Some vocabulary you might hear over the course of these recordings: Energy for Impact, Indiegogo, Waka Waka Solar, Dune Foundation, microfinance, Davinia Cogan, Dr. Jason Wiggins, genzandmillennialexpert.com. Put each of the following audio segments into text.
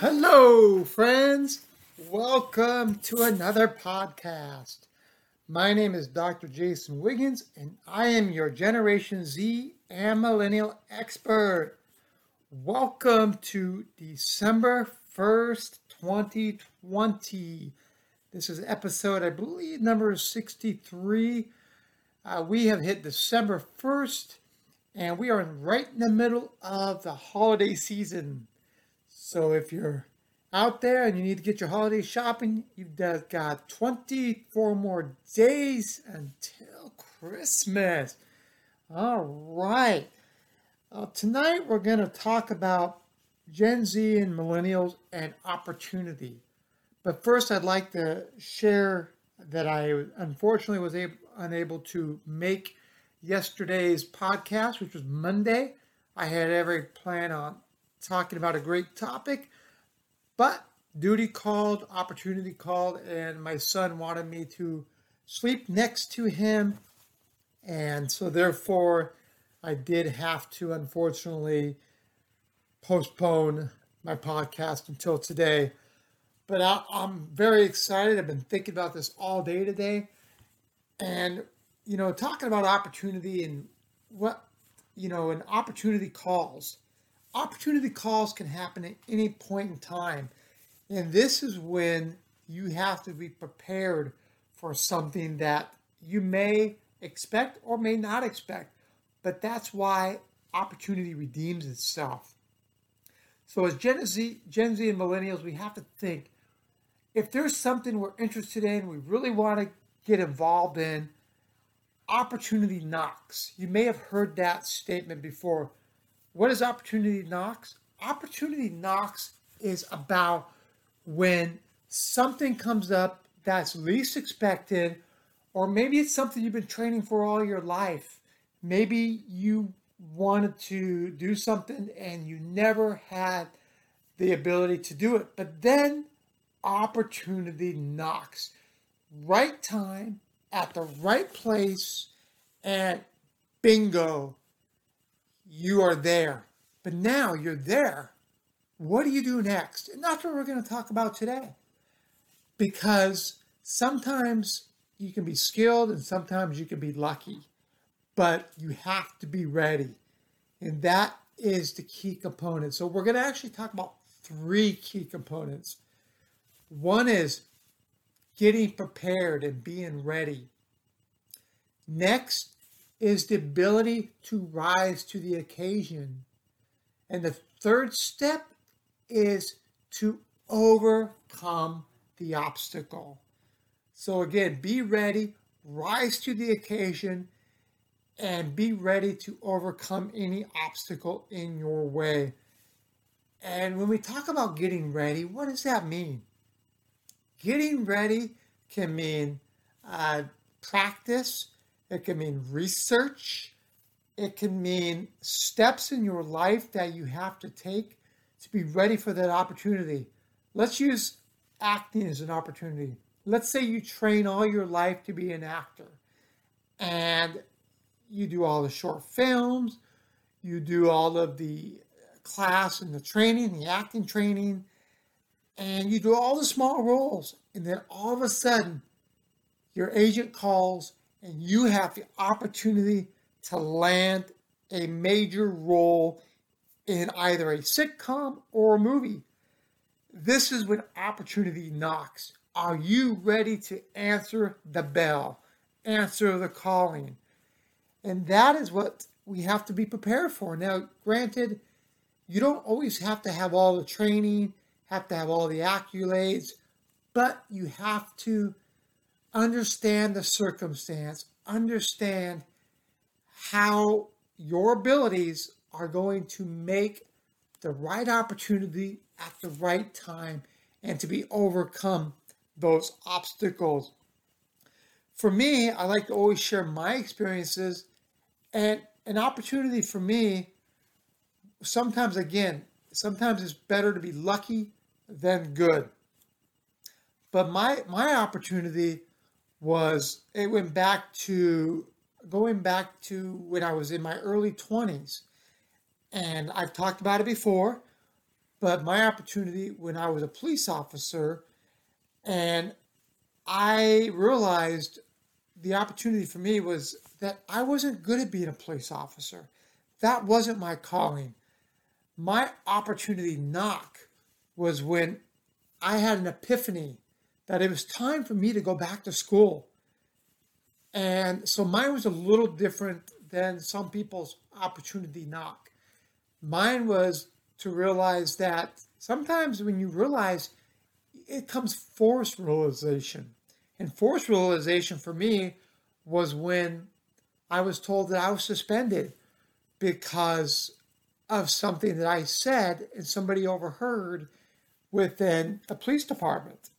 Hello, friends. Welcome to another podcast. My name is Dr. Jason Wiggins, and I am your Generation Z and Millennial expert. Welcome to December 1st, 2020. This is episode, I believe, number 63. We have hit December 1st, and we are right in the middle of the holiday season. So if you're out there and you need to get your holiday shopping, you've got 24 more days until Christmas. All right. Tonight we're going to talk about Gen Z and millennials and opportunity. But first I'd like to share that I unfortunately was unable to make yesterday's podcast, which was Monday. I had every plan on talking about a great topic, but duty called, opportunity called, and my son wanted me to sleep next to him. And so therefore, I did have to, unfortunately, postpone my podcast until today. But I'm very excited. I've been thinking about this all day today. And, you know, talking about opportunity and what, you know, an opportunity calls. Opportunity calls can happen at any point in time, and this is when you have to be prepared for something that you may expect or may not expect, but that's why opportunity redeems itself. So as Gen Z and millennials, we have to think, if there's something we're interested in, we really want to get involved in, opportunity knocks. You may have heard that statement before. What is opportunity knocks? Opportunity knocks is about when something comes up that's least expected, or maybe it's something you've been training for all your life. Maybe you wanted to do something and you never had the ability to do it, but then opportunity knocks. Right time, at the right place, and bingo. You are there, but now you're there. What do you do next? And that's what we're going to talk about today, because sometimes you can be skilled and sometimes you can be lucky, but you have to be ready. And that is the key component. So we're going to actually talk about three key components. One is getting prepared and being ready. Next is the ability to rise to the occasion. And the third step is to overcome the obstacle. So again, be ready, rise to the occasion, and be ready to overcome any obstacle in your way. And when we talk about getting ready, what does that mean? Getting ready can mean practice. It can mean research. It can mean steps in your life that you have to take to be ready for that opportunity. Let's use acting as an opportunity. Let's say you train all your life to be an actor, and you do all the short films, you do all of the class and the training, the acting training, and you do all the small roles. And then all of a sudden, your agent calls, and you have the opportunity to land a major role in either a sitcom or a movie. This is when opportunity knocks. Are you ready to answer the bell, answer the calling? And that is what we have to be prepared for. Now, granted, you don't always have to have all the training, have to have all the accolades, but you have to understand the circumstance, understand how your abilities are going to make the right opportunity at the right time and to be overcome those obstacles. For me, I like to always share my experiences, and an opportunity for me, sometimes it's better to be lucky than good. But my opportunity was, it went back to when I was in my early 20s. And I've talked about it before, but my opportunity when I was a police officer, and I realized the opportunity for me was that I wasn't good at being a police officer. That wasn't my calling. My opportunity knock was when I had an epiphany that it was time for me to go back to school. And so mine was a little different than some people's opportunity knock. Mine was to realize that sometimes when you realize, it comes forced realization. And forced realization for me was when I was told that I was suspended because of something that I said and somebody overheard within a police department.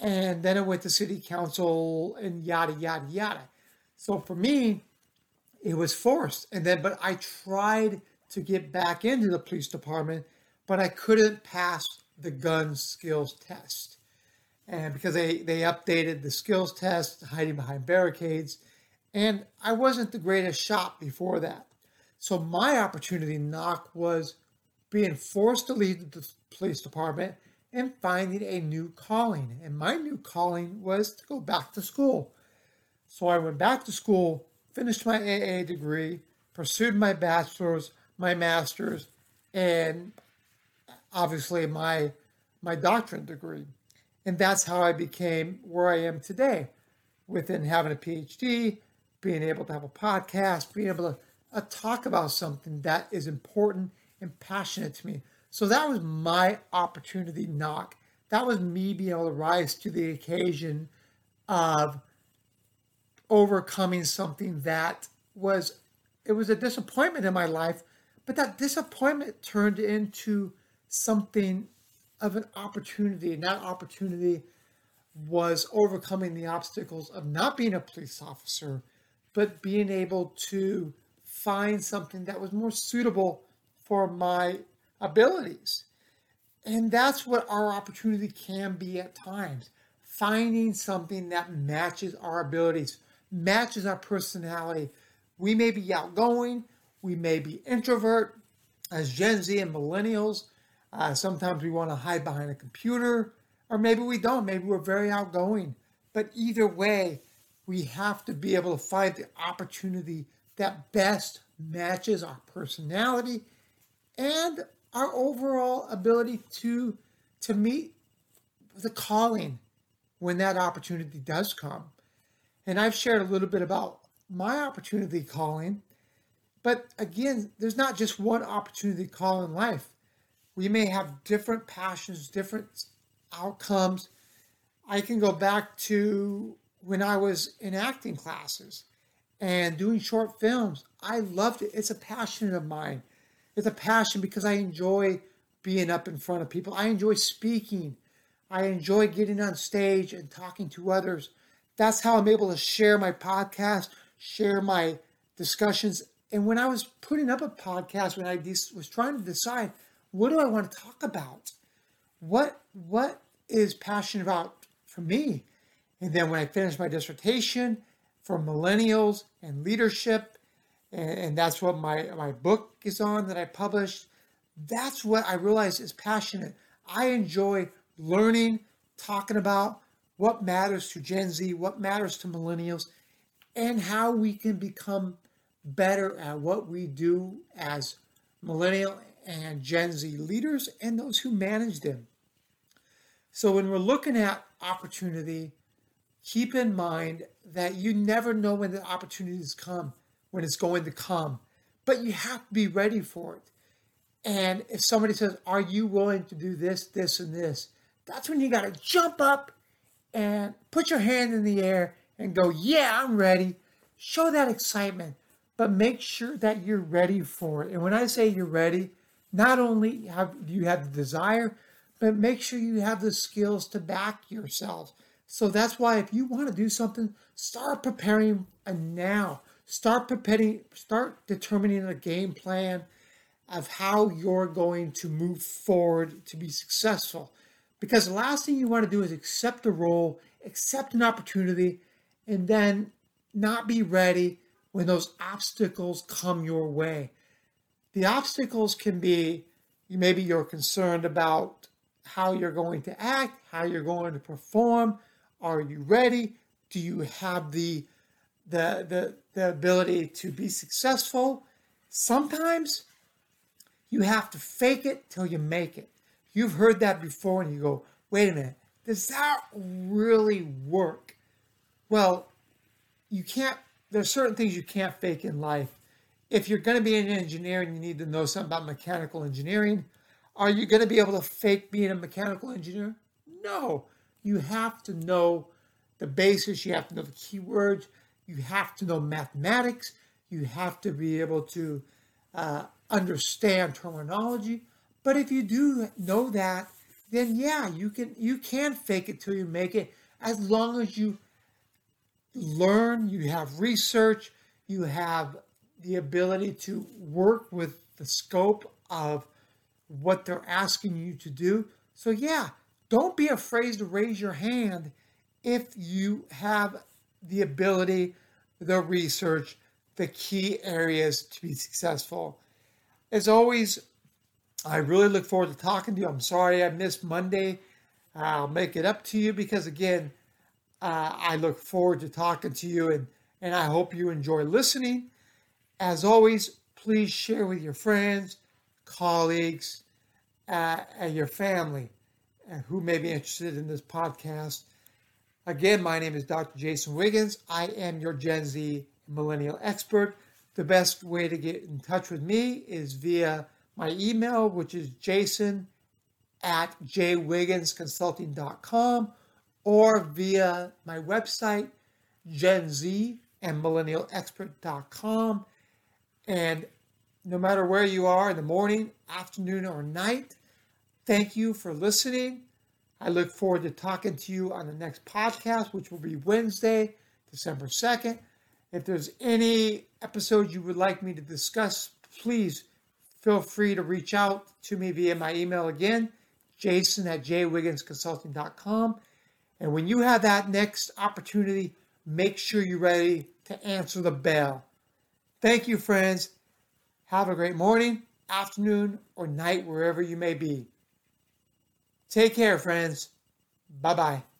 And then it went to city council and yada, yada, yada. So for me, it was forced. And then, but I tried to get back into the police department, but I couldn't pass the gun skills test. And because they updated the skills test, hiding behind barricades. And I wasn't the greatest shot before that. So my opportunity knock was being forced to leave the police department and finding a new calling. And my new calling was to go back to school. So I went back to school, finished my AA degree, pursued my bachelor's, my master's, and obviously my doctorate degree. And that's how I became where I am today, within having a PhD, being able to have a podcast, being able to talk about something that is important and passionate to me. So that was my opportunity knock. That was me being able to rise to the occasion of overcoming something that was, it was a disappointment in my life, but that disappointment turned into something of an opportunity. And that opportunity was overcoming the obstacles of not being a police officer, but being able to find something that was more suitable for my abilities. And that's what our opportunity can be at times, finding something that matches our abilities, matches our personality. We may be outgoing, we may be introvert. As Gen Z and millennials, sometimes we want to hide behind a computer, or maybe we don't, maybe we're very outgoing. But either way, we have to be able to find the opportunity that best matches our personality and our overall ability to meet the calling when that opportunity does come. And I've shared a little bit about my opportunity calling, but again, there's not just one opportunity call in life. We may have different passions, different outcomes. I can go back to when I was in acting classes and doing short films. I loved it. It's a passion of mine. It's a passion because I enjoy being up in front of people. I enjoy speaking. I enjoy getting on stage and talking to others. That's how I'm able to share my podcast, share my discussions. And when I was putting up a podcast, when I was trying to decide, what do I want to talk about? What is passion about for me? And then when I finished my dissertation for millennials and leadership, and that's what my book is on that I published, that's what I realized is passionate. I enjoy learning, talking about what matters to Gen Z, what matters to millennials, and how we can become better at what we do as millennial and Gen Z leaders and those who manage them. So when we're looking at opportunity, keep in mind that you never know when the opportunities come, when it's going to come, but you have to be ready for it. And if somebody says, are you willing to do this, this, and this? That's when you got to jump up and put your hand in the air and go, yeah, I'm ready. Show that excitement, but make sure that you're ready for it. And when I say you're ready, not only do you have the desire, but make sure you have the skills to back yourself. So that's why if you want to do something, start preparing now. Start determining a game plan of how you're going to move forward to be successful. Because the last thing you want to do is accept a role, accept an opportunity, and then not be ready when those obstacles come your way. The obstacles can be maybe you're concerned about how you're going to act, how you're going to perform. Are you ready? Do you have the ability to be successful? Sometimes you have to fake it till you make it. You've heard that before and you go, wait a minute, does that really work? Well, you can't, there's certain things you can't fake in life. If you're going to be an engineer and you need to know something about mechanical engineering, are you going to be able to fake being a mechanical engineer? No. You have to know the basics. You have to know the keywords. You have to know mathematics. You have to be able to understand terminology. But if you do know that, then yeah, you can fake it till you make it, as long as you learn, you have research, you have the ability to work with the scope of what they're asking you to do. So yeah, don't be afraid to raise your hand if you have the ability, the research, the key areas to be successful. As always, I really look forward to talking to you. I'm sorry I missed Monday. I'll make it up to you because, again, I look forward to talking to you, and I hope you enjoy listening. As always, please share with your friends, colleagues, and your family who may be interested in this podcast. Again, my name is Dr. Jason Wiggins. I am your Gen Z millennial expert. The best way to get in touch with me is via my email, which is jason@jwigginsconsulting.com, or via my website, genzandmillennialexpert.com. And no matter where you are, in the morning, afternoon, or night, thank you for listening. I look forward to talking to you on the next podcast, which will be Wednesday, December 2nd. If there's any episode you would like me to discuss, please feel free to reach out to me via my email again, jason@jwigginsconsulting.com. And when you have that next opportunity, make sure you're ready to answer the bell. Thank you, friends. Have a great morning, afternoon, or night, wherever you may be. Take care, friends. Bye-bye.